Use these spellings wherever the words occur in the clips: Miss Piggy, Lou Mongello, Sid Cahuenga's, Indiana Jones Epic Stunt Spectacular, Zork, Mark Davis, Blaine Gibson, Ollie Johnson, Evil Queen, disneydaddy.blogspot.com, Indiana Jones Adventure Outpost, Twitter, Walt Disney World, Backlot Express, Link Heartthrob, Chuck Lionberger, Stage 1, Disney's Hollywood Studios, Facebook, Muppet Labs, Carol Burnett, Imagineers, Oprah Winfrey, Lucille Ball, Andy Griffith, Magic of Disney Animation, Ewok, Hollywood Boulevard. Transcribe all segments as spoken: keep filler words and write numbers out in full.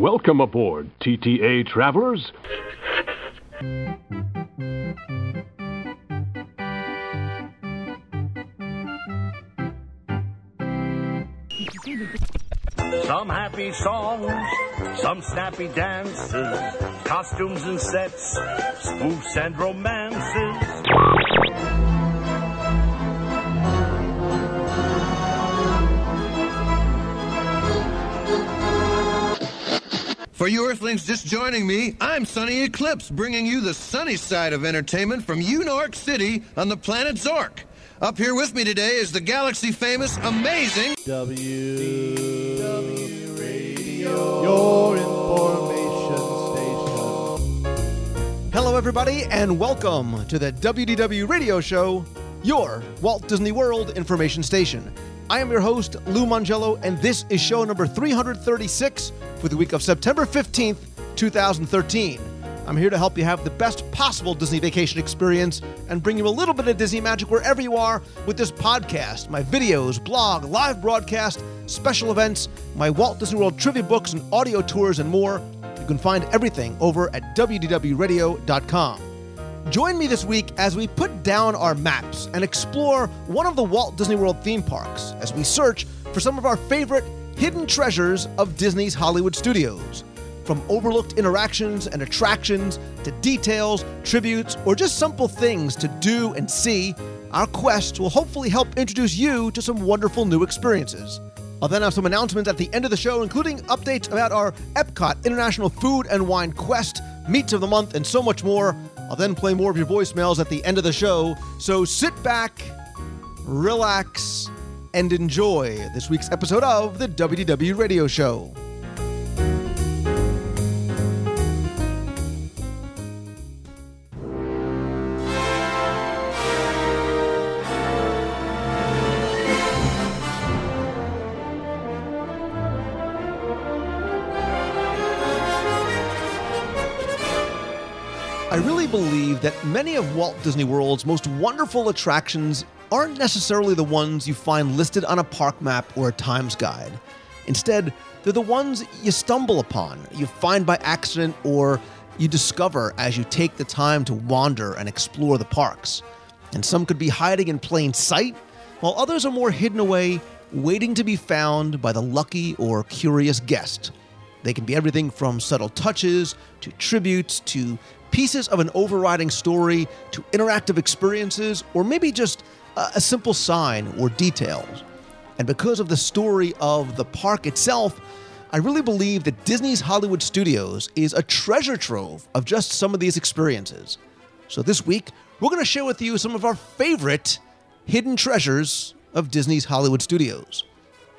Welcome aboard, T T A travelers. Some happy songs, some snappy dances, costumes and sets, spoofs and romances. For you Earthlings just joining me, I'm Sunny Eclipse, bringing you the sunny side of entertainment from Unork City on the planet Zork. Up here with me today is the galaxy-famous, amazing... W D W Radio, your information station. Hello, everybody, and welcome to the W D W Radio Show, your Walt Disney World information station. I am your host, Lou Mongello, and this is show number three hundred thirty-six for the week of September fifteenth, two thousand thirteen. I'm here to help you have the best possible Disney vacation experience and bring you a little bit of Disney magic wherever you are with this podcast, my videos, blog, live broadcast, special events, my Walt Disney World trivia books and audio tours and more. You can find everything over at W D W radio dot com. Join me this week as we put down our maps and explore one of the Walt Disney World theme parks as we search for some of our favorite hidden treasures of Disney's Hollywood Studios. From overlooked interactions and attractions to details, tributes, or just simple things to do and see, our quest will hopefully help introduce you to some wonderful new experiences. I'll then have some announcements at the end of the show, including updates about our Epcot International Food and Wine Quest, Meats of the Month, and so much more. I'll then play more of your voicemails at the end of the show, so sit back, relax, and enjoy this week's episode of the W D W Radio Show. I really believe that many of Walt Disney World's most wonderful attractions aren't necessarily the ones you find listed on a park map or a times guide. Instead, they're the ones you stumble upon, you find by accident, or you discover as you take the time to wander and explore the parks. And some could be hiding in plain sight, while others are more hidden away, waiting to be found by the lucky or curious guest. They can be everything from subtle touches, to tributes, to pieces of an overriding story, to interactive experiences, or maybe just a simple sign or details. And because of the story of the park itself, I really believe that Disney's Hollywood Studios is a treasure trove of just some of these experiences. So this week, we're going to share with you some of our favorite hidden treasures of Disney's Hollywood Studios.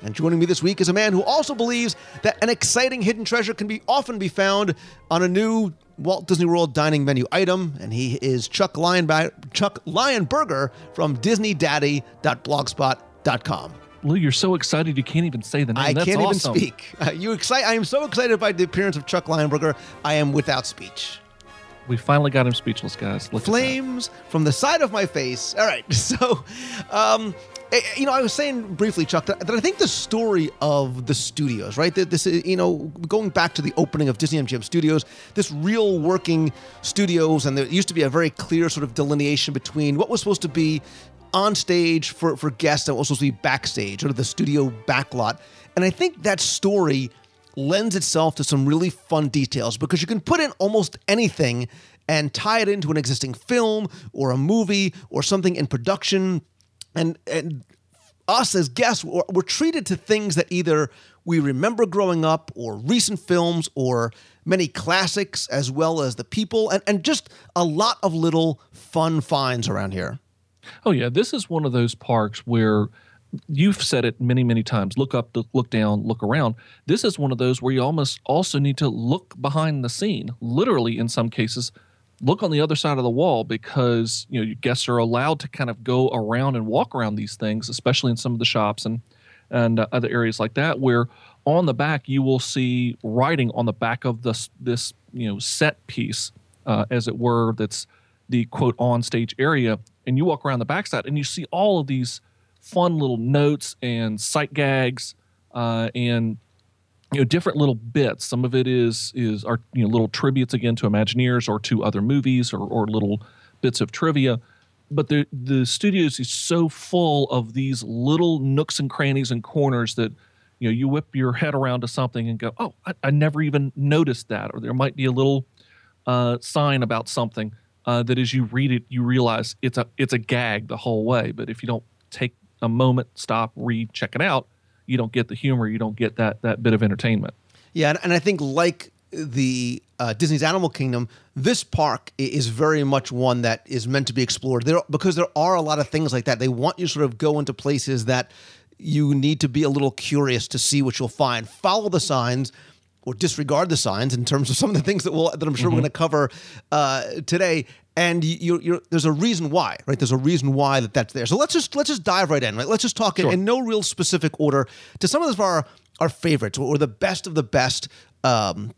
And joining me this week is a man who also believes that an exciting hidden treasure can be often be found on a new Walt Disney World dining menu item, and he is Chuck Lionba- Chuck Lionberger from disney daddy dot blogspot dot com. Lou, you're so excited you can't even say the name. I That's can't awesome. even speak. Uh, you excite- I am so excited by the appearance of Chuck Lionberger, I am without speech. We finally got him speechless, guys. Look Flames from the side of my face. All right, so... Um, You know, I was saying briefly, Chuck, that, that I think the story of the studios, right? That this, you know, going back to the opening of Disney M G M Studios, this real working studios, and there used to be a very clear sort of delineation between what was supposed to be on stage for, for guests and what was supposed to be backstage, sort of the studio backlot. And I think that story lends itself to some really fun details because you can put in almost anything and tie it into an existing film or a movie or something in production. And and us as guests, we're, we're treated to things that either we remember growing up or recent films or many classics, as well as the people and, and just a lot of little fun finds around here. Oh, yeah. This is one of those parks where you've said it many, many times. Look up, look down, look around. This is one of those where you almost also need to look behind the scene, literally in some cases. Look on the other side of the wall because, you know, your guests are allowed to kind of go around and walk around these things, especially in some of the shops and, and uh, other areas like that, where on the back you will see writing on the back of this, this you know, set piece, uh, as it were, that's the, quote, on-stage area. And you walk around the backside and you see all of these fun little notes and sight gags uh, and you know, different little bits. Some of it is is our you know little tributes again to Imagineers or to other movies, or or little bits of trivia. But the the studios is so full of these little nooks and crannies and corners that, you know, you whip your head around to something and go, oh, I, I never even noticed that. Or there might be a little uh, sign about something uh, that as you read it, you realize it's a it's a gag the whole way. But if you don't take a moment, stop, read, check it out, you don't get the humor. You don't get that that bit of entertainment. Yeah, and, and I think like the uh, Disney's Animal Kingdom, this park is very much one that is meant to be explored. There, because there are a lot of things like that. They want you to sort of go into places that you need to be a little curious to see what you'll find. Follow the signs or disregard the signs in terms of some of the things that we'll, that I'm sure mm-hmm. we're going to cover uh, today. And you, you're, there's a reason why, right? There's a reason why that that's there. So let's just let's just dive right in, right? Let's just talk sure. in, in no real specific order to some of our our favorites or the best of the best um,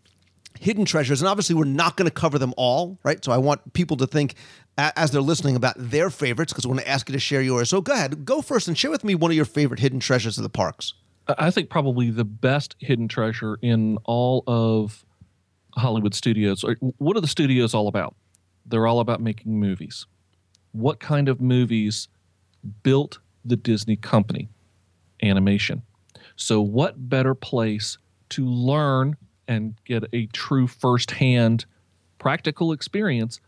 hidden treasures. And obviously, we're not going to cover them all, right? So I want people to think as they're listening about their favorites, because I want to ask you to share yours. So go ahead, go first and share with me one of your favorite hidden treasures of the parks. I think probably the best hidden treasure in all of Hollywood Studios. What are the studios all about? They're all about making movies. What kind of movies built the Disney company? Animation. So what better place to learn and get a true firsthand practical experience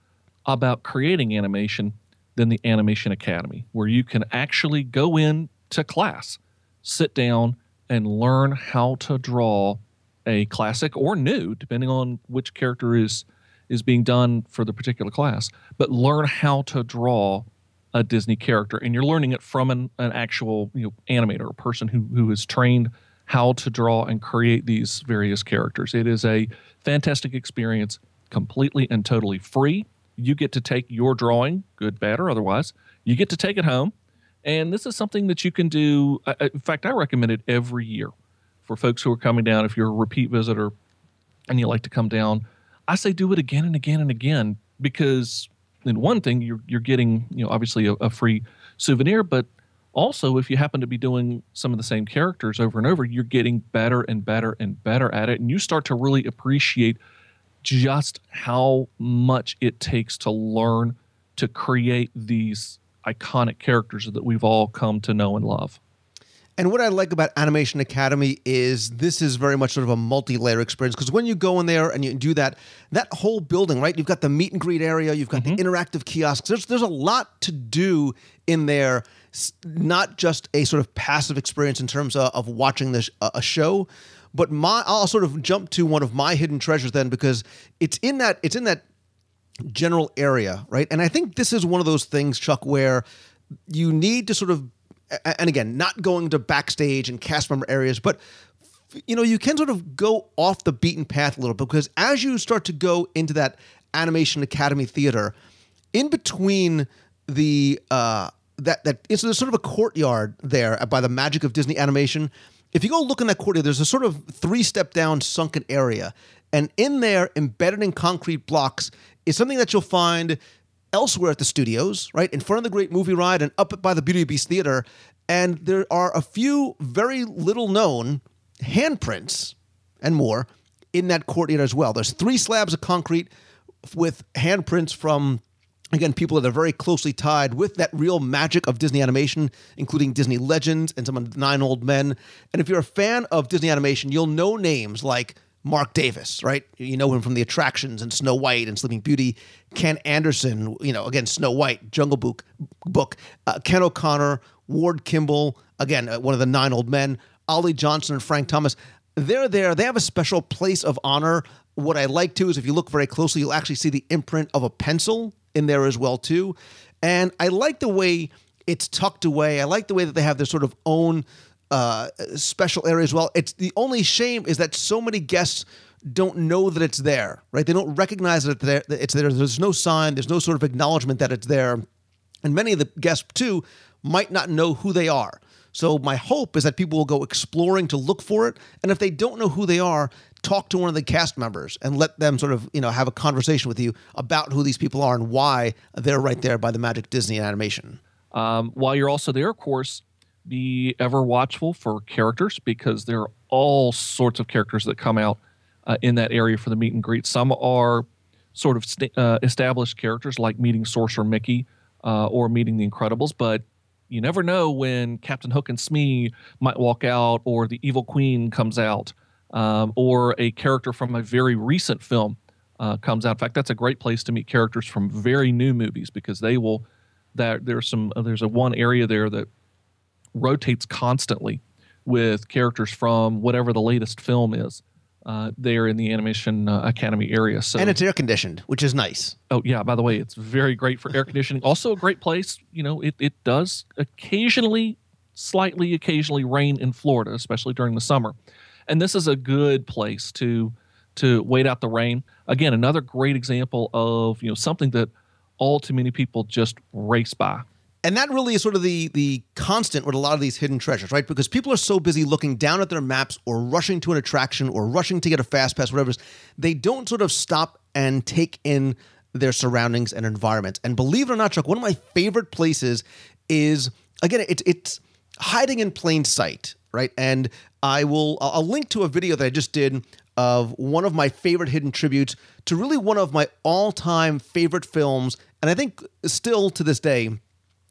about creating animation than the Animation Academy, where you can actually go in to class, sit down, and learn how to draw a classic or new, depending on which character is is being done for the particular class, but learn how to draw a Disney character. And you're learning it from an, an actual you know, animator, a person who, who is trained how to draw and create these various characters. It is a fantastic experience, completely and totally free. You get to take your drawing, good, bad, or otherwise. You get to take it home. And this is something that you can do. In fact, I recommend it every year for folks who are coming down. If you're a repeat visitor and you like to come down, I say do it again and again and again, because in one thing, you're, you're getting, you know, obviously a, a free souvenir, but also if you happen to be doing some of the same characters over and over, you're getting better and better and better at it. And you start to really appreciate just how much it takes to learn to create these iconic characters that we've all come to know and love. And what I like about Animation Academy is this is very much sort of a multi-layer experience, because when you go in there and you do that, that whole building, right? You've got the meet and greet area, you've got mm-hmm. the interactive kiosks. There's, there's a lot to do in there, not just a sort of passive experience in terms of, of watching this, uh, a show. But my, I'll sort of jump to one of my hidden treasures then, because it's in that it's in that general area, right? And I think this is one of those things, Chuck, where you need to sort of, and again, not going to backstage and cast member areas, but you know, you can sort of go off the beaten path a little bit, because as you start to go into that Animation Academy theater, in between the uh, that that it's there's sort of a courtyard there by the Magic of Disney Animation. If you go look in that courtyard, there's a sort of three-step down sunken area. And in there, embedded in concrete blocks, is something that you'll find elsewhere at the studios, right? In front of the Great Movie Ride and up by the Beauty and the Beast Theater. And there are a few very little-known handprints and more in that courtyard as well. There's three slabs of concrete with handprints from, again, people that are very closely tied with that real magic of Disney animation, including Disney Legends and some of the Nine Old Men. And if you're a fan of Disney animation, you'll know names like Mark Davis, right? You know him from the attractions and Snow White and Sleeping Beauty. Ken Anderson, you know, again, Snow White, Jungle Book, Book. Uh, Ken O'Connor, Ward Kimball, again, uh, one of the Nine Old Men, Ollie Johnson and Frank Thomas. They're there. They have a special place of honor. What I like, too, is if you look very closely, you'll actually see the imprint of a pencil in there as well, too. And I like the way it's tucked away. I like the way that they have their sort of own uh, special area as well. It's the only shame is that so many guests don't know that it's there, right? They don't recognize that it's there. There's no sign. There's no sort of acknowledgement that it's there. And many of the guests, too, might not know who they are. So my hope is that people will go exploring to look for it. And if they don't know who they are, talk to one of the cast members and let them sort of, you know, have a conversation with you about who these people are and why they're right there by the Magic Disney Animation. Um, while you're also there, of course, be ever watchful for characters, because there are all sorts of characters that come out uh, in that area for the meet and greet. Some are sort of st- uh, established characters, like meeting Sorcerer Mickey uh, or meeting the Incredibles, but you never know when Captain Hook and Smee might walk out, or the Evil Queen comes out, um, or a character from a very recent film uh, comes out. In fact, that's a great place to meet characters from very new movies, because they will that there's some there's a one area there that rotates constantly with characters from whatever the latest film is uh, there in the Animation uh, Academy area. So, and it's air conditioned, which is nice. Oh yeah. By the way, it's very great for air conditioning. Also a great place. You know, it, it does occasionally, slightly occasionally rain in Florida, especially during the summer. And this is a good place to, to wait out the rain. Again, another great example of, you know, something that all too many people just race by. And that really is sort of the the constant with a lot of these hidden treasures, right? Because people are so busy looking down at their maps or rushing to an attraction or rushing to get a fast pass, whatever it is, they don't sort of stop and take in their surroundings and environments. And believe it or not, Chuck, one of my favorite places is, again, it, it's hiding in plain sight, right? And I will, I'll link to a video that I just did of one of my favorite hidden tributes to really one of my all-time favorite films. And I think still to this day,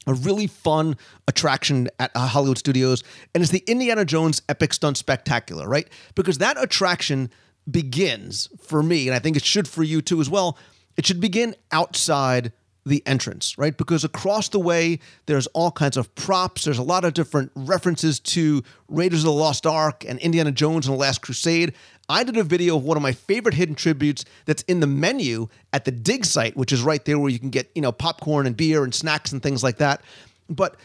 a really fun attraction at Hollywood Studios, and it's the Indiana Jones Epic Stunt Spectacular, right? Because that attraction begins, for me, and I think it should for you too as well, it should begin outside the entrance, right? Because across the way, there's all kinds of props, there's a lot of different references to Raiders of the Lost Ark and Indiana Jones and the Last Crusade. I did a video of one of my favorite hidden tributes that's in the menu at the dig site, which is right there where you can get, you know, popcorn and beer and snacks and things like that. But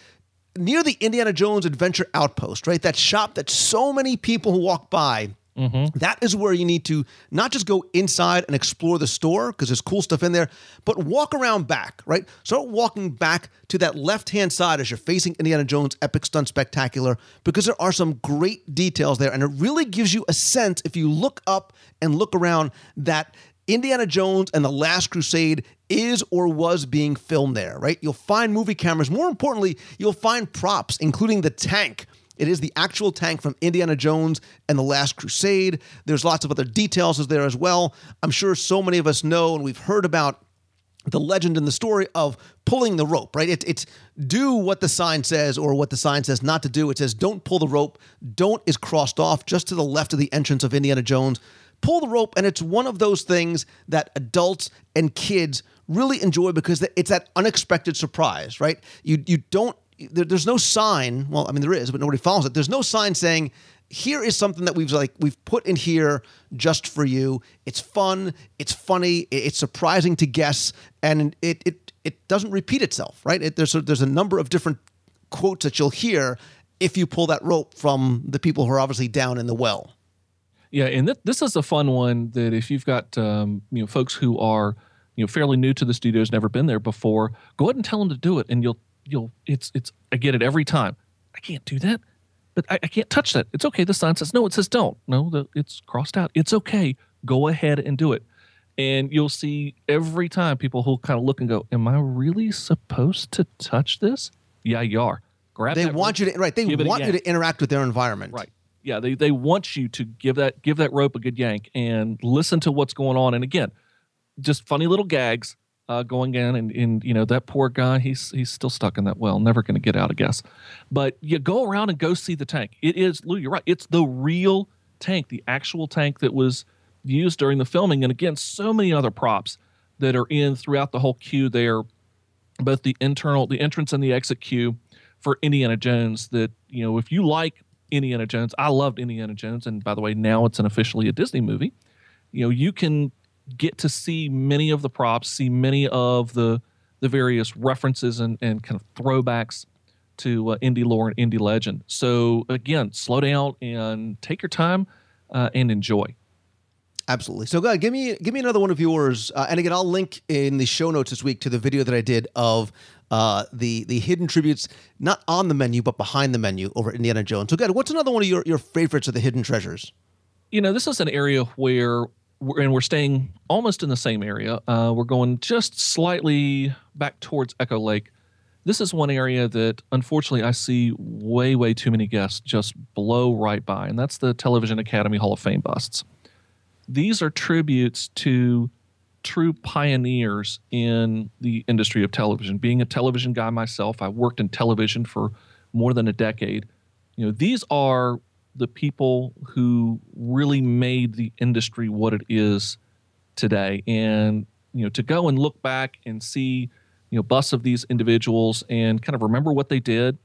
near the Indiana Jones Adventure Outpost, right, that shop that so many people walk by, mm-hmm. that is where you need to not just go inside and explore the store because there's cool stuff in there, but walk around back, right? Start walking back to that left-hand side as you're facing Indiana Jones Epic Stunt Spectacular, because there are some great details there. And it really gives you a sense, if you look up and look around, that Indiana Jones and the Last Crusade is or was being filmed there, right? You'll find movie cameras. More importantly, you'll find props, including the tank. It is the actual tank from Indiana Jones and the Last Crusade. There's lots of other details there as well. I'm sure so many of us know, and we've heard about the legend and the story of pulling the rope, right? It, it's do what the sign says or what the sign says not to do. It says don't pull the rope. Don't is crossed off just to the left of the entrance of Indiana Jones. Pull the rope, and it's one of those things that adults and kids really enjoy because it's that unexpected surprise, right? You, you don't There's no sign. Well, I mean, there is, but nobody follows it. There's no sign saying, "Here is something that we've like we've put in here just for you." It's fun. It's funny. It's surprising to guess, and it it it doesn't repeat itself, right? It, there's a, there's a number of different quotes that you'll hear if you pull that rope from the people who are obviously down in the well. Yeah, and th- this is a fun one that if you've got um, you know folks who are you know fairly new to the studios, never been there before, go ahead and tell them to do it, and you'll. You'll, it's, it's, I get it every time. I can't do that, but I, I can't touch that. It's okay. The sign says, no, it says don't. No, the, it's crossed out. It's okay. Go ahead and do it. And you'll see every time people who'll kind of look and go, am I really supposed to touch this? Yeah, you are. Grab they that want rope, you to, right. They want you to interact with their environment. Right. Yeah. They, they want you to give that, give that rope a good yank and listen to what's going on. And again, just funny little gags. Uh, going in and, and, you know, that poor guy, he's he's still stuck in that well, never going to get out, I guess. But you go around and go see the tank. It is, Lou, you're right. It's the real tank, the actual tank that was used during the filming. And again, so many other props that are in throughout the whole queue there, both the internal, the entrance and the exit queue for Indiana Jones that, you know, if you like Indiana Jones, I loved Indiana Jones. And by the way, now it's an officially a Disney movie. You know, you can get to see many of the props, see many of the the various references and, and kind of throwbacks to uh, Indy lore and Indy legend. So again, slow down and take your time uh, and enjoy. Absolutely. So go ahead, give me give me another one of yours. Uh, and again, I'll link in the show notes this week to the video that I did of uh, the the hidden tributes, not on the menu, but behind the menu over Indiana Jones. So go ahead, what's another one of your, your favorites of the hidden treasures? You know, this is an area where We're, and we're staying almost in the same area. Uh, we're going just slightly back towards Echo Lake. this is one area that unfortunately I see way, way too many guests just blow right by, and that's the Television Academy Hall of Fame busts. These are tributes to true pioneers in the industry of television. Being a television guy myself, I worked in television for more than a decade. You know, these are the people who really made the industry what it is today. And, you know, to go and look back and see, you know, busts of these individuals and kind of remember what they did.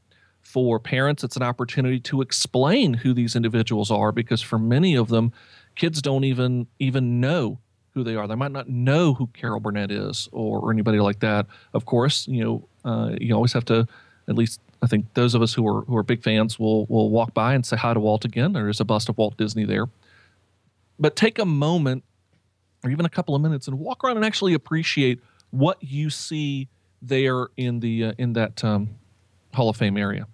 For parents, it's an opportunity to explain who these individuals are, because for many of them, kids don't even even know who they are. They might not know who Carol Burnett is or, or anybody like that. Of course, you know, uh, you always have to, at least I think those of us who are who are big fans will will walk by and say hi to Walt again. There is a bust of Walt Disney there. But take a moment or even a couple of minutes and walk around and actually appreciate what you see there in the uh, in that um, Hall of Fame area.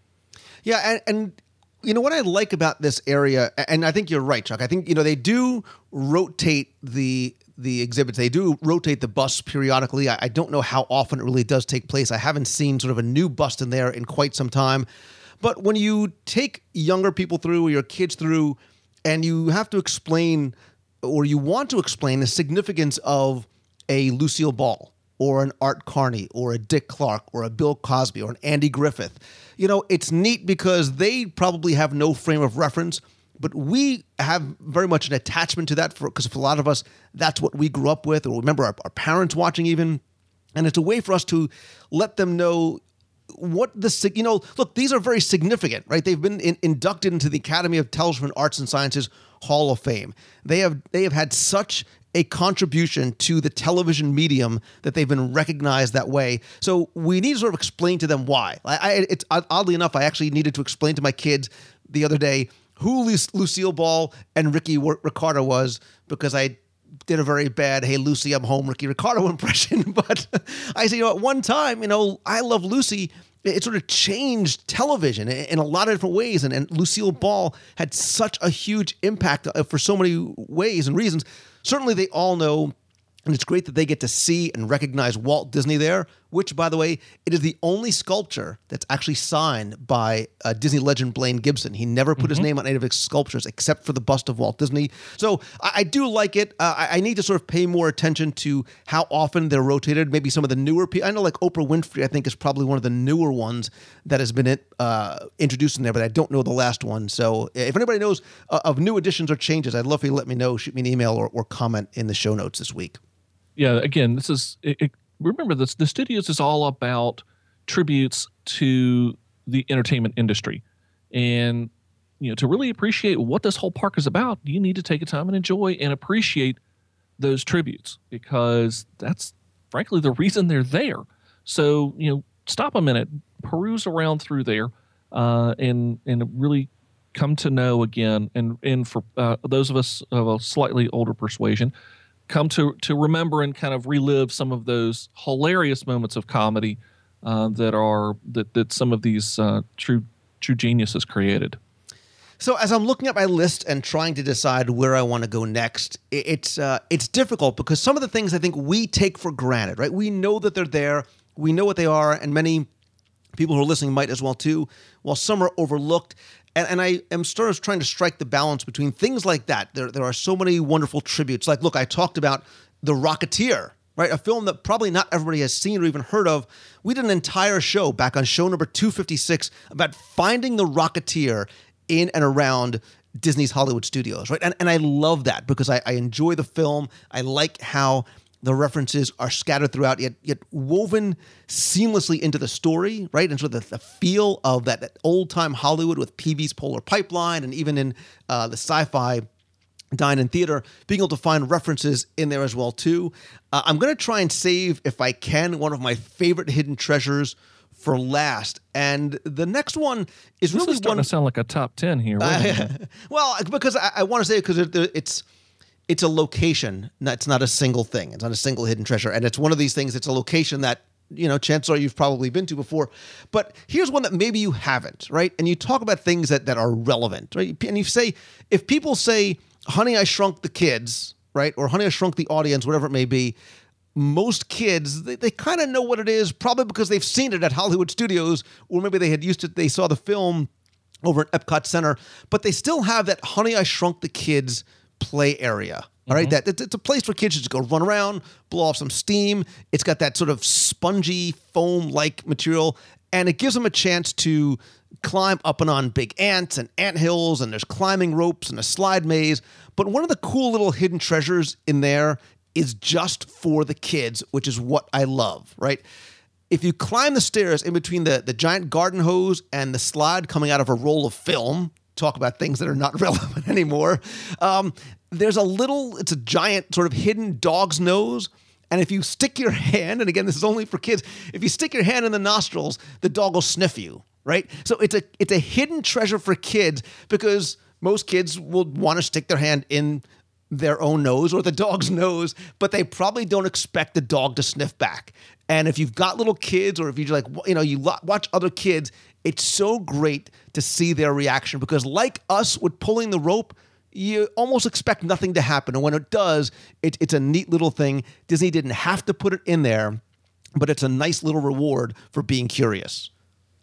Yeah, and, and you know what I like about this area, and I think you're right, Chuck. I think, you know, they do rotate the the exhibits. They do rotate the busts periodically. I, I don't know how often it really does take place. I haven't seen sort of a new bust in there in quite some time. But when you take younger people through or your kids through, and you have to explain or you want to explain the significance of a Lucille Ball, or an Art Carney, or a Dick Clark, or a Bill Cosby, or an Andy Griffith. You know, it's neat because they probably have no frame of reference, but we have very much an attachment to that, for because for a lot of us, that's what we grew up with, or remember our, our parents watching even. And it's a way for us to let them know what the, you know, look, these are very significant, right? They've been in, inducted into the Academy of Television Arts and Sciences Hall of Fame. They have they have had such a contribution to the television medium that they've been recognized that way. So we need to sort of explain to them why. I, I, it's oddly enough, I actually needed to explain to my kids the other day who Lucille Ball and Ricky Ricardo was, because I did a very bad, "Hey, Lucy, I'm home," Ricky Ricardo impression. But I say, you know, at one time, you know, I Love Lucy, it sort of changed television in a lot of different ways. And, and Lucille Ball had such a huge impact for so many ways and reasons. Certainly they all know, and it's great that they get to see and recognize Walt Disney there, which, by the way, it is the only sculpture that's actually signed by uh, Disney legend Blaine Gibson. He never put mm-hmm. his name on any of his sculptures except for the bust of Walt Disney. So I, I do like it. Uh, I, I need to sort of pay more attention to how often they're rotated. Maybe some of the newer people. I know like Oprah Winfrey, I think, is probably one of the newer ones that has been uh, introduced in there, but I don't know the last one. So if anybody knows uh, of new additions or changes, I'd love for you to let me know. Shoot me an email or, or comment in the show notes this week. Yeah, again, this is it, – it, remember, this, the studios is all about tributes to the entertainment industry. And, you know, to really appreciate what this whole park is about, you need to take a time and enjoy and appreciate those tributes, because that's, frankly, the reason they're there. So, you know, stop a minute, peruse around through there, uh, and and really come to know again. And, and for uh, those of us of a slightly older persuasion, come to, to remember and kind of relive some of those hilarious moments of comedy uh, that are that, that some of these uh, true true geniuses created. So as I'm looking at my list and trying to decide where I want to go next, it's uh, it's difficult because some of the things I think we take for granted, right? We know that they're there, we know what they are, and many people who are listening might as well too, while some are overlooked. And, and I am sort of trying to strike the balance between things like that. There, there are so many wonderful tributes. Like, look, I talked about The Rocketeer, right? A film that probably not everybody has seen or even heard of. We did an entire show back on show number two fifty-six about finding The Rocketeer in and around Disney's Hollywood Studios, right? And, and I love that because I, I enjoy the film. I like how the references are scattered throughout, yet yet woven seamlessly into the story, right? And so the, the feel of that, that old-time Hollywood with P V's Polar Pipeline and even in uh, the sci-fi dine-in theater, being able to find references in there as well, too. Uh, I'm going to try and save, if I can, one of my favorite hidden treasures for last, and the next one is really one... This is starting one, to sound like a top ten here. Uh, well, because I, I want to say it because it, it's... It's a location. It's not a single thing. It's not a single hidden treasure. And it's one of these things, it's a location that, you know, chances are you've probably been to before. But here's one that maybe you haven't, right? And you talk about things that, that are relevant, right? And you say, if people say, Honey, I Shrunk the Kids, right? Or Honey, I Shrunk the Audience, whatever it may be, most kids, they, they kind of know what it is, probably because they've seen it at Hollywood Studios, or maybe they had used it, they saw the film over at Epcot Center, but they still have that Honey, I Shrunk the Kids play area. All right, that it's a place where kids just go run around, blow off some steam. It's got that sort of spongy foam-like material, and it gives them a chance to climb up and on big ants and ant hills, and there's climbing ropes and a slide maze. But one of the cool little hidden treasures in there is just for the kids, which is what I love, right? If you climb the stairs in between the, the giant garden hose and the slide coming out of a roll of film, talk about things that are not relevant anymore. Um, there's a little, it's a giant sort of hidden dog's nose. And if you stick your hand, and again, this is only for kids, if you stick your hand in the nostrils, the dog will sniff you, right? So it's a, it's a hidden treasure for kids, because most kids will want to stick their hand in their own nose or the dog's nose, but they probably don't expect the dog to sniff back. And if you've got little kids, or if you like, you know, you watch other kids, it's so great to see their reaction, because like us with pulling the rope, you almost expect nothing to happen. And when it does, it, it's a neat little thing. Disney didn't have to put it in there, but it's a nice little reward for being curious.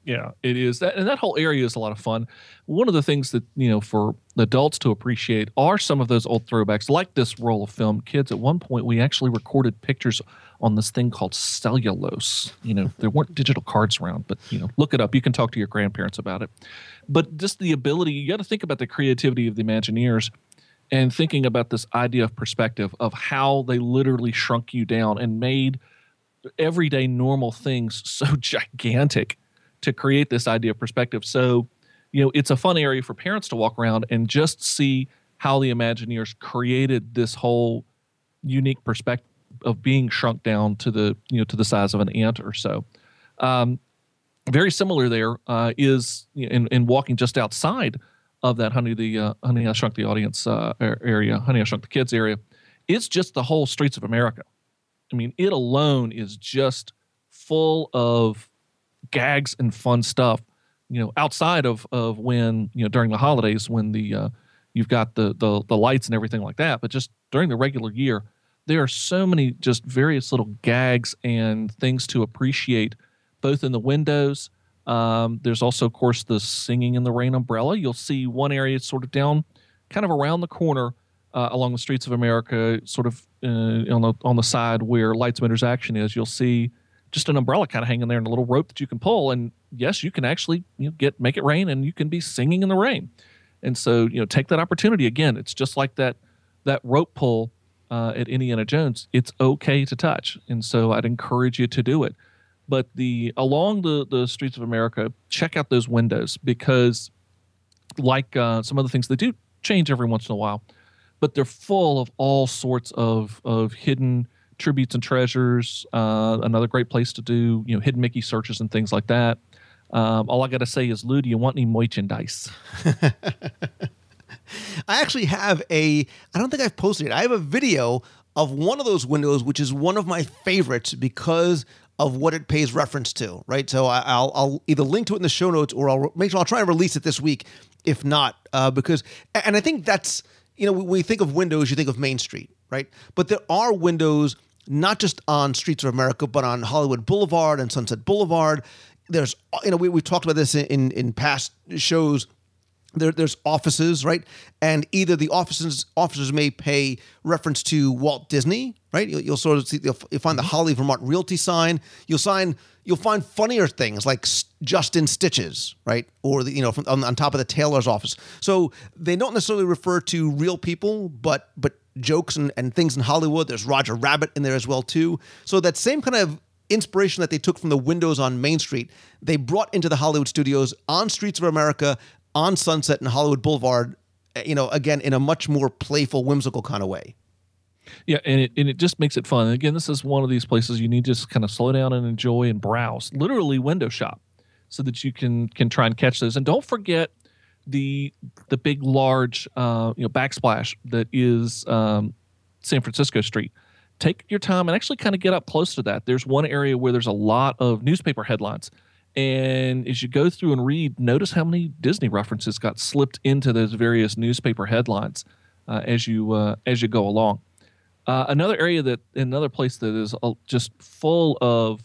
Yeah, it is. That, and that whole area is a lot of fun. One of the things that, you know, for adults to appreciate are some of those old throwbacks, like this roll of film. Kids, at one point, we actually recorded pictures on this thing called cellulose. You know, there weren't digital cards around, but, you know, look it up. You can talk to your grandparents about it. But just the ability, you got to think about the creativity of the Imagineers and thinking about this idea of perspective, of how they literally shrunk you down and made everyday normal things so gigantic to create this idea of perspective. So, you know, it's a fun area for parents to walk around and just see how the Imagineers created this whole unique perspective of being shrunk down to the, you know, to the size of an ant or so. Um, very similar there uh, is in, in walking just outside of that Honey, the uh, Honey, I Shrunk the Audience uh, area, Honey, I Shrunk the Kids area. It's just the whole Streets of America. I mean, it alone is just full of gags and fun stuff, you know, outside of, of when, you know, during the holidays when the, uh, you've got the, the, the lights and everything like that, but just during the regular year, there are so many just various little gags and things to appreciate, both in the windows. Um, there's also, of course, the Singing in the Rain umbrella. You'll see one area sort of down, kind of around the corner uh, along the Streets of America, sort of uh, on the on the side where Lights, Motors, Action is. You'll see just an umbrella kind of hanging there and a little rope that you can pull. And yes, you can actually, you know, get make it rain, and you can be singing in the rain. And so, you know, take that opportunity. Again, it's just like that that rope pull Uh, at Indiana Jones. It's okay to touch, and so I'd encourage you to do it. But the along the, the Streets of America, check out those windows, because like uh, some other things, they do change every once in a while, but they're full of all sorts of, of hidden tributes and treasures. Uh, another great place to do, you know, hidden Mickey searches and things like that. Um, all I got to say is, Lou, do you want any merchandise? I actually have a, I don't think I've posted it. I have a video of one of those windows, which is one of my favorites because of what it pays reference to, right? So I, I'll, I'll either link to it in the show notes, or I'll make sure I'll try and release it this week, if not, uh, because, and I think that's, you know, when you think of windows, you think of Main Street, right? But there are windows not just on Streets of America, but on Hollywood Boulevard and Sunset Boulevard. There's, you know, we, we've talked about this in, in, in past shows. There, there's offices, right? And either the offices officers may pay reference to Walt Disney, right? You'll, you'll sort of see, you'll, you'll find the Holly Vermont Realty sign. You'll sign, you'll find funnier things like Just in Stitches, right? Or the, you know, from, on, on top of the tailor's office. So they don't necessarily refer to real people, but but jokes and, and things in Hollywood. There's Roger Rabbit in there as well too. So that same kind of inspiration that they took from the windows on Main Street, they brought into the Hollywood Studios on Streets of America, on Sunset and Hollywood Boulevard, you know, again, in a much more playful, whimsical kind of way. Yeah, and it, and it just makes it fun. And again, this is one of these places you need to just kind of slow down and enjoy and browse, literally window shop, so that you can can try and catch those. And don't forget the the big, large, uh, you know, backsplash that is um, San Francisco Street. Take your time and actually kind of get up close to that. There's one area where there's a lot of newspaper headlines. And as you go through and read, notice how many Disney references got slipped into those various newspaper headlines uh, as you uh, as you go along. Uh, another area that, another place that is just full of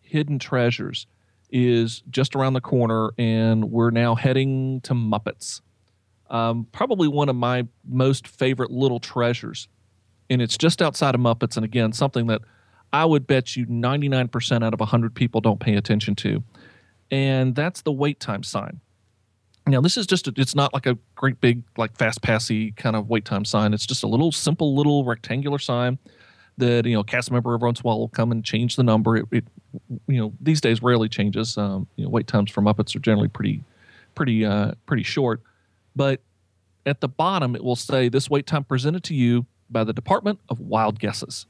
hidden treasures is just around the corner, and we're now heading to Muppets. Um, probably one of my most favorite little treasures, and it's just outside of Muppets, and again, something that I would bet you ninety-nine percent out of one hundred people don't pay attention to, and that's the wait time sign. Now, this is just, a, it's not like a great big, like fast-passy kind of wait time sign. It's just a little, simple little rectangular sign that, you know, a cast member every once in a while will come and change the number. It, it you know, these days rarely changes. Um, you know, wait times for Muppets are generally pretty, pretty, uh, pretty short. But at the bottom, it will say, this wait time presented to you by the Department of Wild Guesses.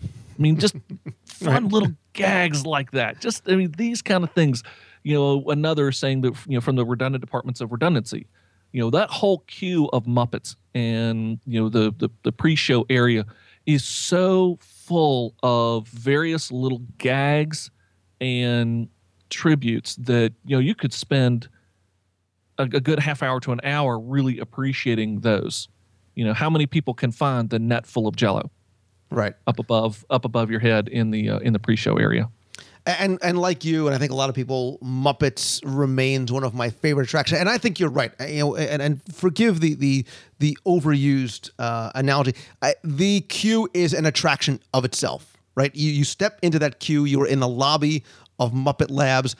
I mean, just fun little gags like that. Just, I mean, these kind of things. You know, another saying that, you know, from the redundant departments of redundancy. You know, that whole queue of Muppets and, you know, the, the, the pre-show area is so full of various little gags and tributes that, you know, you could spend a good half hour to an hour really appreciating those. You know, how many people can find the net full of Jello, right, up above up above your head in the uh, in the pre-show area. And and like you, and I think a lot of people, Muppets remains one of my favorite attractions. And I think you're right. You know, and and forgive the the the overused uh, analogy. I, the queue is an attraction of itself, right? You you step into that queue. You are in the lobby of Muppet Labs.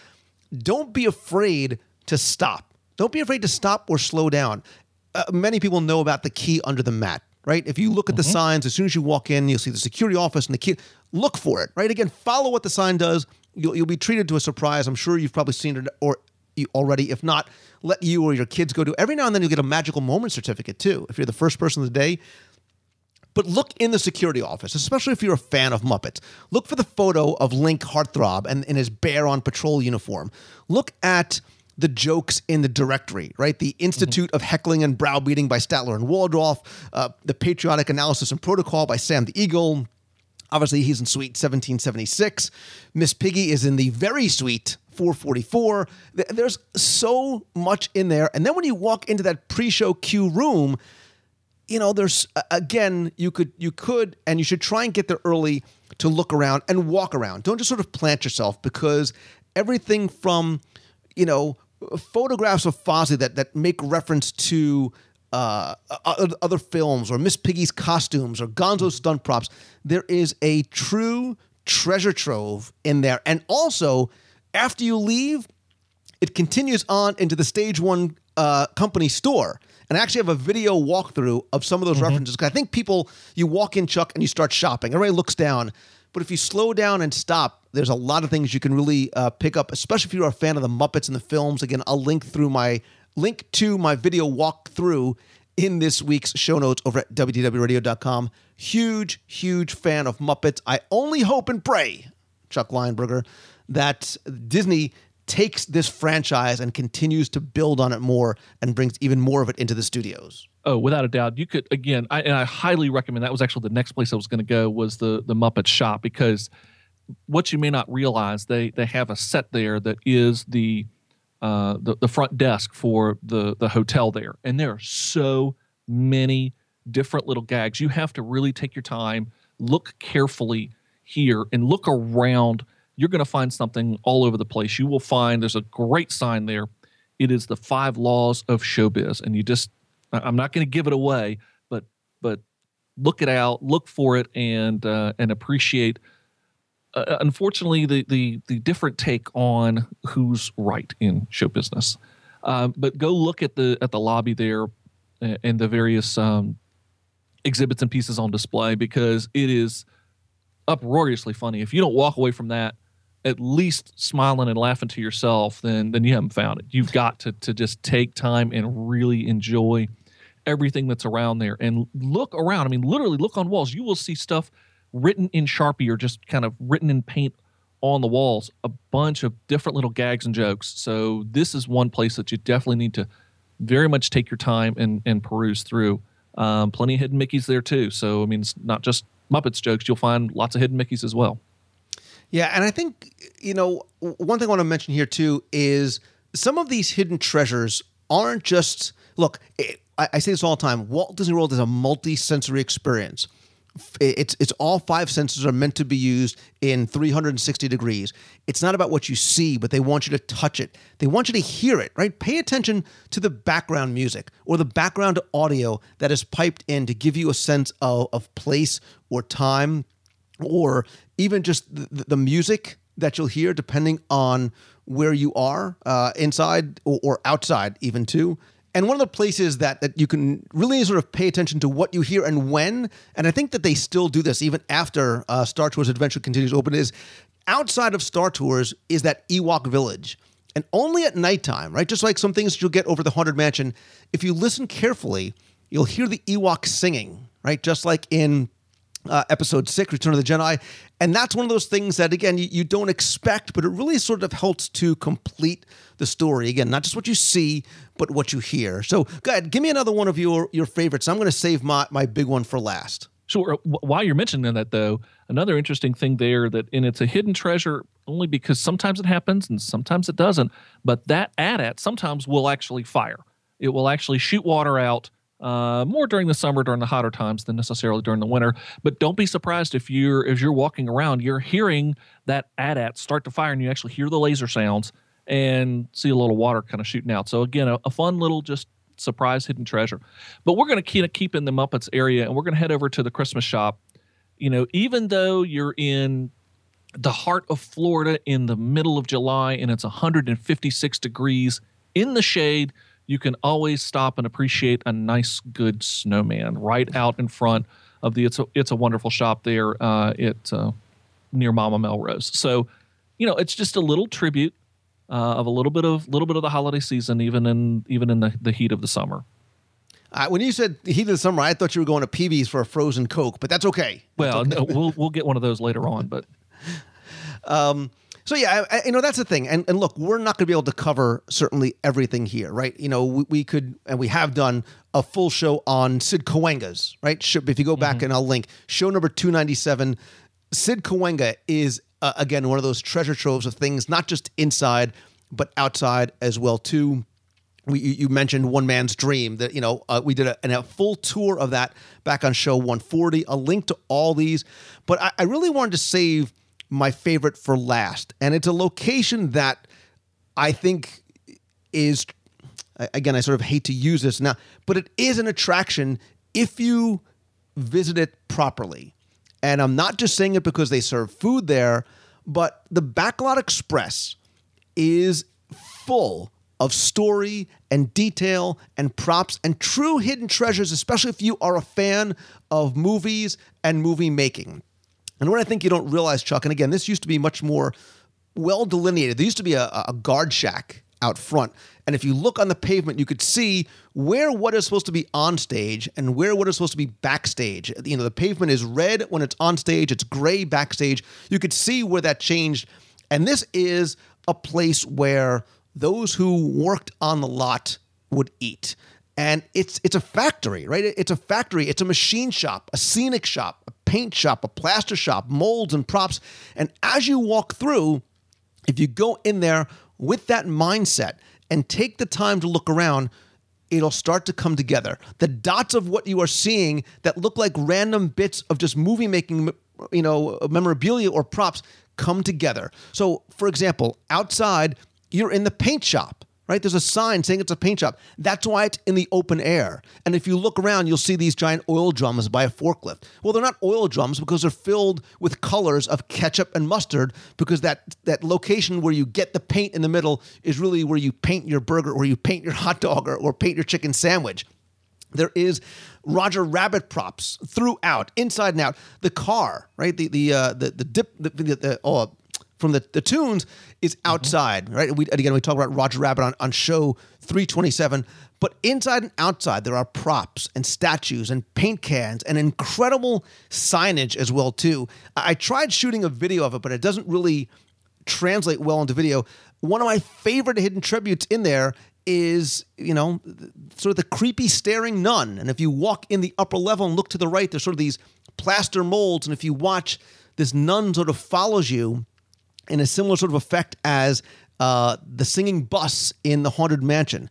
Don't be afraid to stop. Don't be afraid to stop or slow down. Uh, many people know about the key under the mat, right? If you look at mm-hmm. the signs, as soon as you walk in, you'll see the security office and the key. Look for it, right? Again, follow what the sign does. You'll, you'll be treated to a surprise. I'm sure you've probably seen it or you already. If not, let you or your kids go to. Every now and then you'll get a magical moment certificate too, if you're the first person of the day. But look in the security office, especially if you're a fan of Muppets. Look for the photo of Link Heartthrob and in his bear on patrol uniform. Look at the jokes in the directory, right? The Institute mm-hmm. of Heckling and Browbeating by Statler and Waldorf, uh, the Patriotic Analysis and Protocol by Sam the Eagle. Obviously, he's in Suite seventeen seventy-six. Miss Piggy is in the very Suite four forty-four. There's so much in there. And then when you walk into that pre-show queue room, you know, there's, again, you could, you could, and you should try and get there early to look around and walk around. Don't just sort of plant yourself, because everything from, you know, photographs of Fozzie that, that make reference to uh, other films or Miss Piggy's costumes or Gonzo's stunt props, there is a true treasure trove in there. And also, after you leave, it continues on into the Stage One uh, company store. And I actually have a video walkthrough of some of those mm-hmm. references. I think people, you walk in, Chuck, and you start shopping. Everybody looks down. But if you slow down and stop, there's a lot of things you can really uh, pick up, especially if you're a fan of the Muppets and the films. Again, I'll link through my link to my video walkthrough in this week's show notes over at W D W radio dot com. Huge, huge fan of Muppets. I only hope and pray, Chuck Lionberger, that Disney takes this franchise and continues to build on it more and brings even more of it into the studios. Oh, without a doubt. You could, again, I, and I highly recommend, that was actually the next place I was going to go, was the, the Muppet shop, because what you may not realize, they they have a set there that is the uh, the, the front desk for the, the hotel there. And there are so many different little gags. You have to really take your time, look carefully here, and look around. You're going to find something all over the place. You will find, there's a great sign there. It is the five laws of showbiz. And you just, I'm not going to give it away, but but look it out, look for it, and uh, and appreciate. Uh, unfortunately, the the the different take on who's right in show business. Um, but go look at the at the lobby there, and the various um, exhibits and pieces on display, because it is uproariously funny. If you don't walk away from that at least smiling and laughing to yourself, then then you haven't found it. You've got to to just take time and really enjoy everything that's around there. And look around. I mean, literally look on walls. You will see stuff written in Sharpie or just kind of written in paint on the walls, a bunch of different little gags and jokes. So this is one place that you definitely need to very much take your time and, and peruse through. Um, plenty of hidden Mickeys there too. So, I mean, it's not just Muppets jokes. You'll find lots of hidden Mickeys as well. Yeah, and I think, you know, one thing I want to mention here, too, is some of these hidden treasures aren't just... Look, it, I, I say this all the time. Walt Disney World is a multi-sensory experience. It's it's all five senses are meant to be used in three hundred sixty degrees. It's not about what you see, but they want you to touch it. They want you to hear it, right? Pay attention to the background music or the background audio that is piped in to give you a sense of, of place or time, or even just the, the music that you'll hear depending on where you are, uh, inside or, or outside even too. And one of the places that, that you can really sort of pay attention to what you hear and when, and I think that they still do this even after uh, Star Tours Adventure Continues open, is outside of Star Tours is that Ewok Village. And only at nighttime, right? Just like some things you'll get over the Haunted Mansion, if you listen carefully, you'll hear the Ewok singing, right? Just like in uh, Episode six, Return of the Jedi. And that's one of those things that, again, you, you don't expect, but it really sort of helps to complete the story. Again, not just what you see, but what you hear. So go ahead, give me another one of your, your favorites. I'm going to save my, my big one for last. Sure. While you're mentioning that, though, another interesting thing there that, and it's a hidden treasure only because sometimes it happens and sometimes it doesn't, but that AT-AT sometimes will actually fire. It will actually shoot water out, uh, more during the summer, during the hotter times than necessarily during the winter. But don't be surprised if you're, as you're walking around, you're hearing that AT-AT start to fire and you actually hear the laser sounds and see a little water kind of shooting out. So again, a, a fun little just surprise hidden treasure. But we're going to keep in the Muppets area, and we're going to head over to the Christmas shop. You know, even though you're in the heart of Florida in the middle of July and it's one hundred fifty-six degrees in the shade, you can always stop and appreciate a nice, good snowman right out in front of the It's a, it's a Wonderful Shop there uh, at, uh, near Mama Melrose. So, you know, it's just a little tribute Uh, of a little bit of little bit of the holiday season, even in even in the, the heat of the summer. Uh, when you said heat of the summer, I thought you were going to P V's for a frozen Coke, but that's okay. Well, that's okay. No, we'll we'll get one of those later on. But um, so yeah, I, I, you know that's the thing. And and look, we're not going to be able to cover certainly everything here, right? You know, we, we could, and we have done a full show on Sid Cahuenga's, right? If you go back, mm-hmm. and I'll link show number two ninety-seven. Sid Cahuenga is, Uh, again, one of those treasure troves of things, not just inside, but outside as well, too. We, you, you mentioned One Man's Dream. That, you know, uh, we did a, a full tour of that back on show one forty, a link to all these. But I, I really wanted to save my favorite for last. And it's a location that I think is, again, I sort of hate to use this now, but it is an attraction if you visit it properly. And I'm not just saying it because they serve food there, but the Backlot Express is full of story and detail and props and true hidden treasures, especially if you are a fan of movies and movie making. And what I think you don't realize, Chuck, and again, this used to be much more well delineated. There used to be a, a guard shack out front. And if you look on the pavement, you could see where what is supposed to be on stage and where what is supposed to be backstage. You know, the pavement is red when it's on stage, it's gray backstage. You could see where that changed. And this is a place where those who worked on the lot would eat. And it's it's a factory, right? It's a factory. It's a machine shop, a scenic shop, a paint shop, a plaster shop, molds and props. And as you walk through, if you go in there with that mindset and take the time to look around, it'll start to come together. The dots of what you are seeing that look like random bits of just movie making, you know, memorabilia or props come together. So, for example, outside, you're in the paint shop, right? There's a sign saying it's a paint shop. That's why it's in the open air. And if you look around, you'll see these giant oil drums by a forklift. Well, they're not oil drums because they're filled with colors of ketchup and mustard, because that, that location where you get the paint in the middle is really where you paint your burger or you paint your hot dog or, or paint your chicken sandwich. There is Roger Rabbit props throughout, inside and out. The car, right? The the uh, the the dip the, the, the oh. From the, the tunes is outside, right? We, again, we talk about Roger Rabbit on, on show three twenty-seven, but inside and outside, there are props and statues and paint cans and incredible signage as well, too. I, I tried shooting a video of it, but it doesn't really translate well into video. One of my favorite hidden tributes in there is, you know, sort of the creepy staring nun. And if you walk in the upper level and look to the right, there's sort of these plaster molds. And if you watch, this nun sort of follows you in a similar sort of effect as uh, the singing bus in the Haunted Mansion.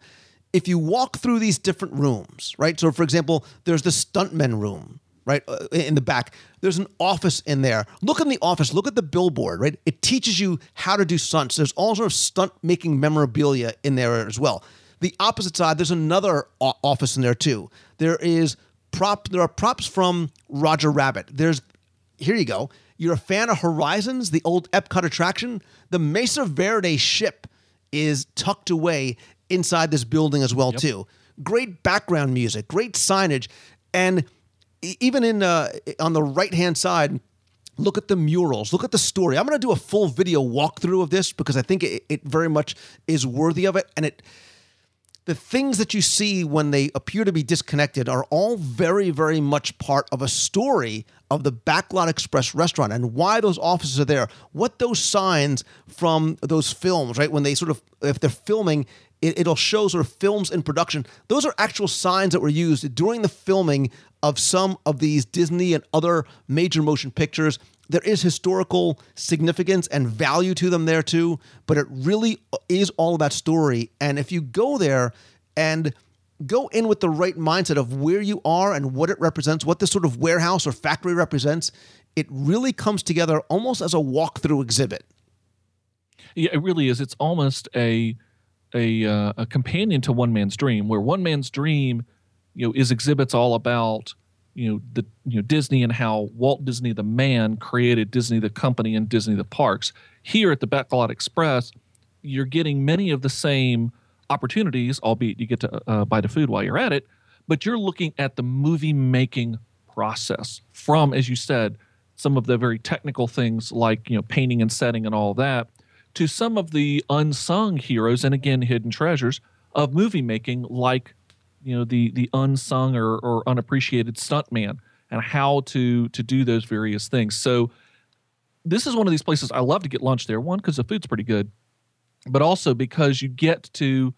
If you walk through these different rooms, right? So, for example, there's the stuntman room. right, uh, in the back. There's an office in there. Look in the office. Look at the billboard, right? It teaches you how to do stunts. There's all sort of stunt-making memorabilia in there as well. The opposite side, there's another office in there too. There is prop. There are props from Roger Rabbit. There's, here you go. You're a fan of Horizons, the old Epcot attraction? The Mesa Verde ship is tucked away inside this building as well, yep. too. Great background music, great signage, and even in uh, on the right-hand side, look at the murals, look at the story. I'm going to do a full video walkthrough of this because I think it, it very much is worthy of it. And it, the things that you see when they appear to be disconnected are all very, very much part of a story of the Backlot Express restaurant and why those offices are there, what those signs from those films, right, when they sort of, if they're filming, it'll show sort of films in production. Those are actual signs that were used during the filming of some of these Disney and other major motion pictures. There is historical significance and value to them there too, but it really is all about story. And if you go there and go in with the right mindset of where you are and what it represents, what this sort of warehouse or factory represents, it really comes together almost as a walkthrough exhibit. Yeah, it really is. It's almost a... A, uh, a companion to One Man's Dream, where One Man's Dream, you know, is exhibits all about, you know, the you know Disney and how Walt Disney the man created Disney the company and Disney the parks. Here at the Backlot Express, you're getting many of the same opportunities, albeit you get to uh, buy the food while you're at it. But you're looking at the movie making process from, as you said, some of the very technical things like you know painting and setting and all that, to some of the unsung heroes and, again, hidden treasures of movie making, like you know the the unsung or, or unappreciated stuntman and how to to do those various things. So this is one of these places I love to get lunch there, one, because the food's pretty good, but also because you get to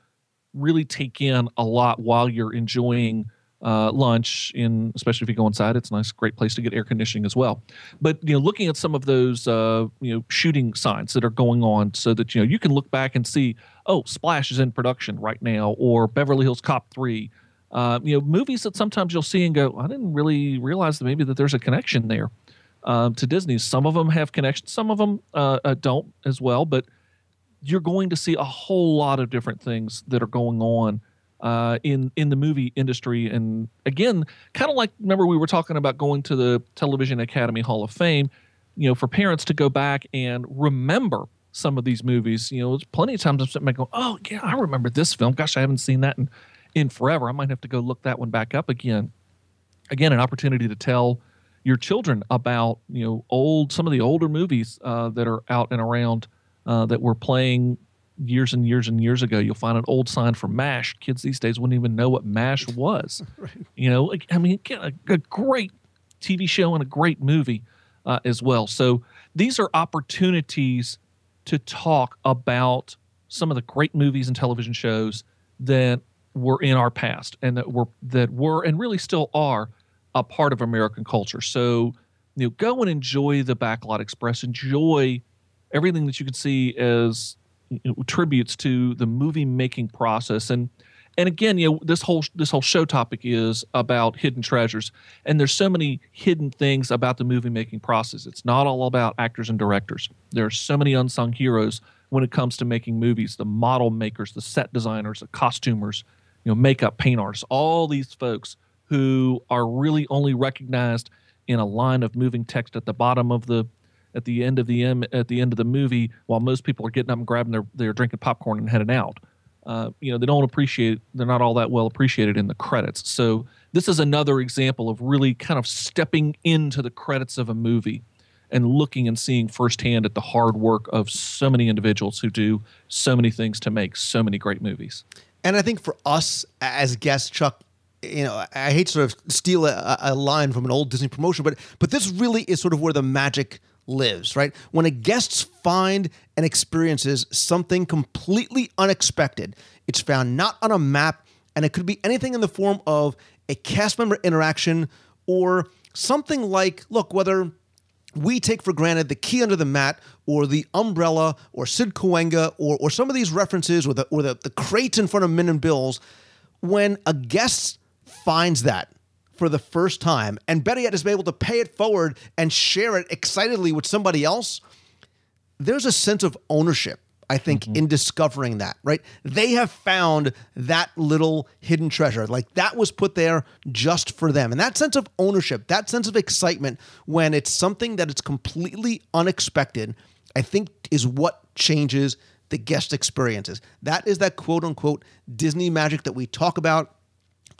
really take in a lot while you're enjoying uh, lunch, in, especially if you go inside. It's a nice, great place to get air conditioning as well. But, you know, looking at some of those, uh, you know, shooting signs that are going on so that, you know, you can look back and see, oh, Splash is in production right now, or Beverly Hills Cop three, uh, you know, movies that sometimes you'll see and go, I didn't really realize that maybe that there's a connection there uh, to Disney. Some of them have connections, some of them uh, uh, don't as well, but you're going to see a whole lot of different things that are going on Uh, in in the movie industry. And again, kind of like, remember we were talking about going to the Television Academy Hall of Fame, you know, for parents to go back and remember some of these movies. You know, there's plenty of times I'm sitting back going, oh, yeah, I remember this film. Gosh, I haven't seen that in, in forever. I might have to go look that one back up again. Again, an opportunity to tell your children about, you know, old some of the older movies uh, that are out and around uh, that were playing years and years and years ago. You'll find an old sign for MASH. Kids these days wouldn't even know what MASH was. Right. You know, I mean, a, a great T V show and a great movie uh, as well. So these are opportunities to talk about some of the great movies and television shows that were in our past and that were, that were and really still are a part of American culture. So, you know, go and enjoy the Backlot Express. Enjoy everything that you can see as tributes to the movie making process. And and again, you know, this whole this whole show topic is about hidden treasures, and there's so many hidden things about the movie making process. It's not all about actors and directors. There are so many unsung heroes when it comes to making movies: the model makers, the set designers, the costumers, you know, makeup, paint artists, all these folks who are really only recognized in a line of moving text at the bottom of the at the end of the M, at the end of the movie, while most people are getting up and grabbing their, their drinking popcorn and heading out. Uh, you know, they don't appreciate, they're not all that well appreciated in the credits. So this is another example of really kind of stepping into the credits of a movie and looking and seeing firsthand at the hard work of so many individuals who do so many things to make so many great movies. And I think for us as guests, Chuck, you know, I hate to sort of steal a, a line from an old Disney promotion, but but this really is sort of where the magic lives, right? When a guest finds and experiences something completely unexpected, it's found not on a map, and it could be anything in the form of a cast member interaction or something like, look, whether we take for granted the key under the mat or the umbrella or Sid Cahuenga or or some of these references or the, or the, the crates in front of Min and Bill's, when a guest finds that, for the first time, and better yet is able to pay it forward and share it excitedly with somebody else, there's a sense of ownership, I think, mm-hmm. in discovering that, right? They have found that little hidden treasure. Like, that was put there just for them. And that sense of ownership, that sense of excitement when it's something that it's completely unexpected, I think is what changes the guest experiences. That is that quote unquote Disney magic that we talk about.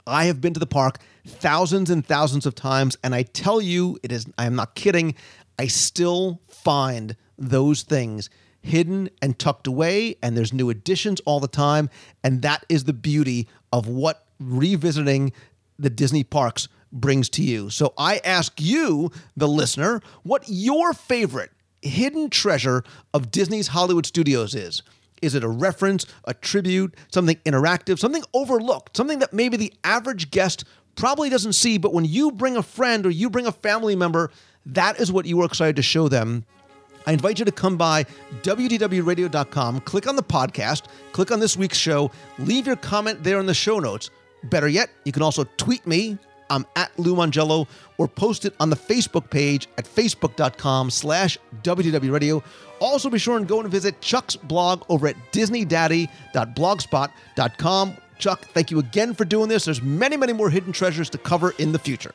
I have been to the park thousands and thousands of times, and I tell you, it is, I am not kidding, I still find those things hidden and tucked away, and there's new additions all the time, and that is the beauty of what revisiting the Disney parks brings to you. So I ask you, the listener, what your favorite hidden treasure of Disney's Hollywood Studios is. Is it a reference, a tribute, something interactive, something overlooked, something that maybe the average guest probably doesn't see, but when you bring a friend or you bring a family member, that is what you are excited to show them. I invite you to come by W D W radio dot com, click on the podcast, click on this week's show, leave your comment there in the show notes. Better yet, you can also tweet me, I'm at Lou Mongello, or post it on the Facebook page at facebook dot com slash W D W radio. Also be sure and go and visit Chuck's blog over at disney daddy dot blogspot dot com. Chuck, thank you again for doing this. There's many, many more hidden treasures to cover in the future.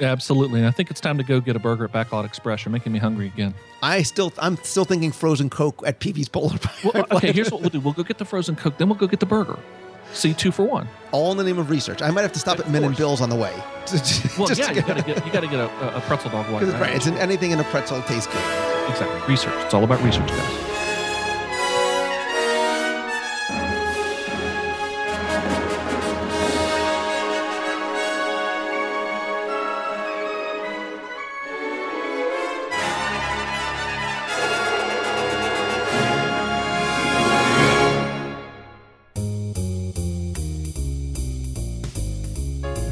Absolutely, and I think it's time to go get a burger at Backlot Express. You're making me hungry again. I still, I'm still thinking frozen Coke at P V's Polar Pie. Well, okay, here's what we'll do: we'll go get the frozen Coke, then we'll go get the burger. See, two for one. All in the name of research. I might have to stop of at Men and Bill's on the way. Well, yeah, you gotta get, you gotta get a, a pretzel dog one. Right, right. It's an, anything in a pretzel tastes good. Exactly, research. It's all about research, guys.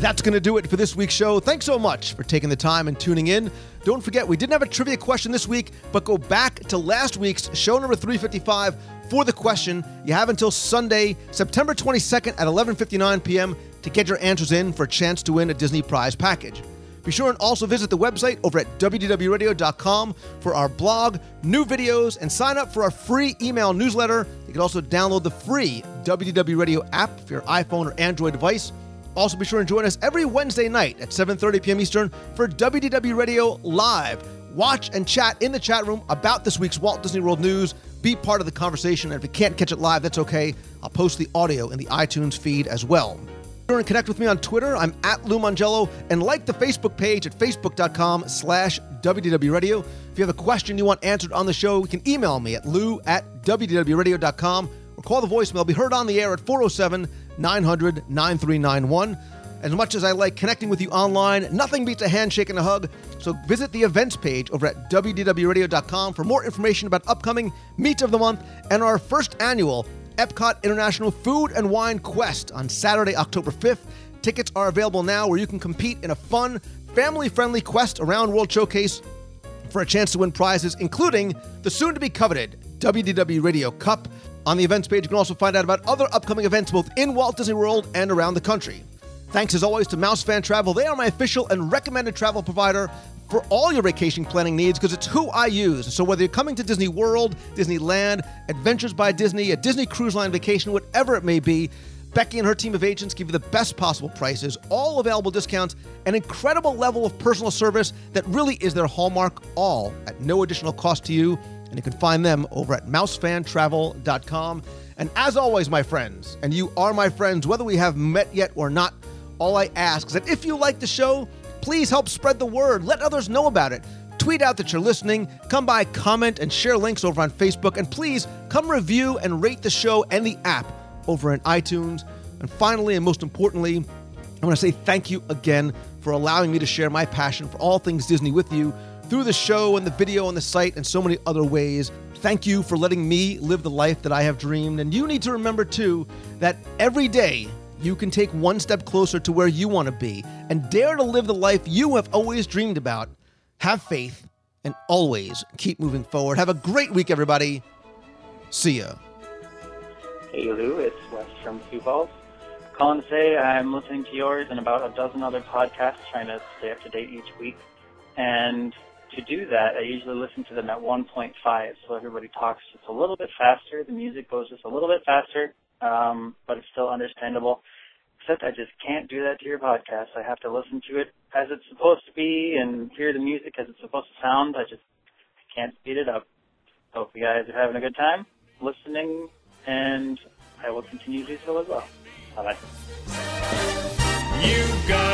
That's going to do it for this week's show. Thanks so much for taking the time and tuning in. Don't forget, we didn't have a trivia question this week, but go back to last week's show number three fifty-five for the question. You have until Sunday, September twenty-second at eleven fifty-nine p m to get your answers in for a chance to win a Disney prize package. Be sure and also visit the website over at W D W radio dot com for our blog, new videos, and sign up for our free email newsletter. You can also download the free W D W Radio app for your iPhone or Android device. Also, be sure and join us every Wednesday night at seven thirty p m Eastern for W D W Radio Live. Watch and chat in the chat room about this week's Walt Disney World news. Be part of the conversation, and if you can't catch it live, that's okay. I'll post the audio in the iTunes feed as well. Be sure and connect with me on Twitter. I'm at Lou Mongello, and like the Facebook page at facebook dot com slash W D W radio. If you have a question you want answered on the show, you can email me at lou at W D W radio dot com or call the voicemail. Be heard on the air at four oh seven, nine hundred, nine three nine one. As much as I like connecting with you online, nothing beats a handshake and a hug, so visit the events page over at W D W radio dot com for more information about upcoming Meet of the Month and our first annual Epcot International Food and Wine Quest on Saturday, October fifth. Tickets are available now, where you can compete in a fun, family-friendly quest around World Showcase for a chance to win prizes, including the soon-to-be-coveted W D W Radio Cup. On the events page, you can also find out about other upcoming events both in Walt Disney World and around the country. Thanks, as always, to Mouse Fan Travel. They are my official and recommended travel provider for all your vacation planning needs, because it's who I use. So whether you're coming to Disney World, Disneyland, Adventures by Disney, a Disney Cruise Line vacation, whatever it may be, Becky and her team of agents give you the best possible prices, all available discounts, an incredible level of personal service that really is their hallmark, all at no additional cost to you. And you can find them over at mouse fan travel dot com. And as always, my friends, and you are my friends, whether we have met yet or not, all I ask is that if you like the show, please help spread the word. Let others know about it. Tweet out that you're listening. Come by, comment, and share links over on Facebook. And please come review and rate the show and the app over in iTunes. And finally, and most importantly, I want to say thank you again for allowing me to share my passion for all things Disney with you, through the show and the video and the site and so many other ways. Thank you for letting me live the life that I have dreamed. And you need to remember, too, that every day you can take one step closer to where you want to be and dare to live the life you have always dreamed about. Have faith and always keep moving forward. Have a great week, everybody. See ya. Hey, Lou, it's Wes from Sioux Falls. Call and say I'm listening to yours and about a dozen other podcasts, trying to stay up to date each week. And to do that, I usually listen to them at one point five, so everybody talks just a little bit faster. The music goes just a little bit faster, um, but it's still understandable. Except I just can't do that to your podcast. I have to listen to it as it's supposed to be and hear the music as it's supposed to sound. I just I can't speed it up. Hope you guys are having a good time listening, and I will continue to do so as well. Bye-bye. You got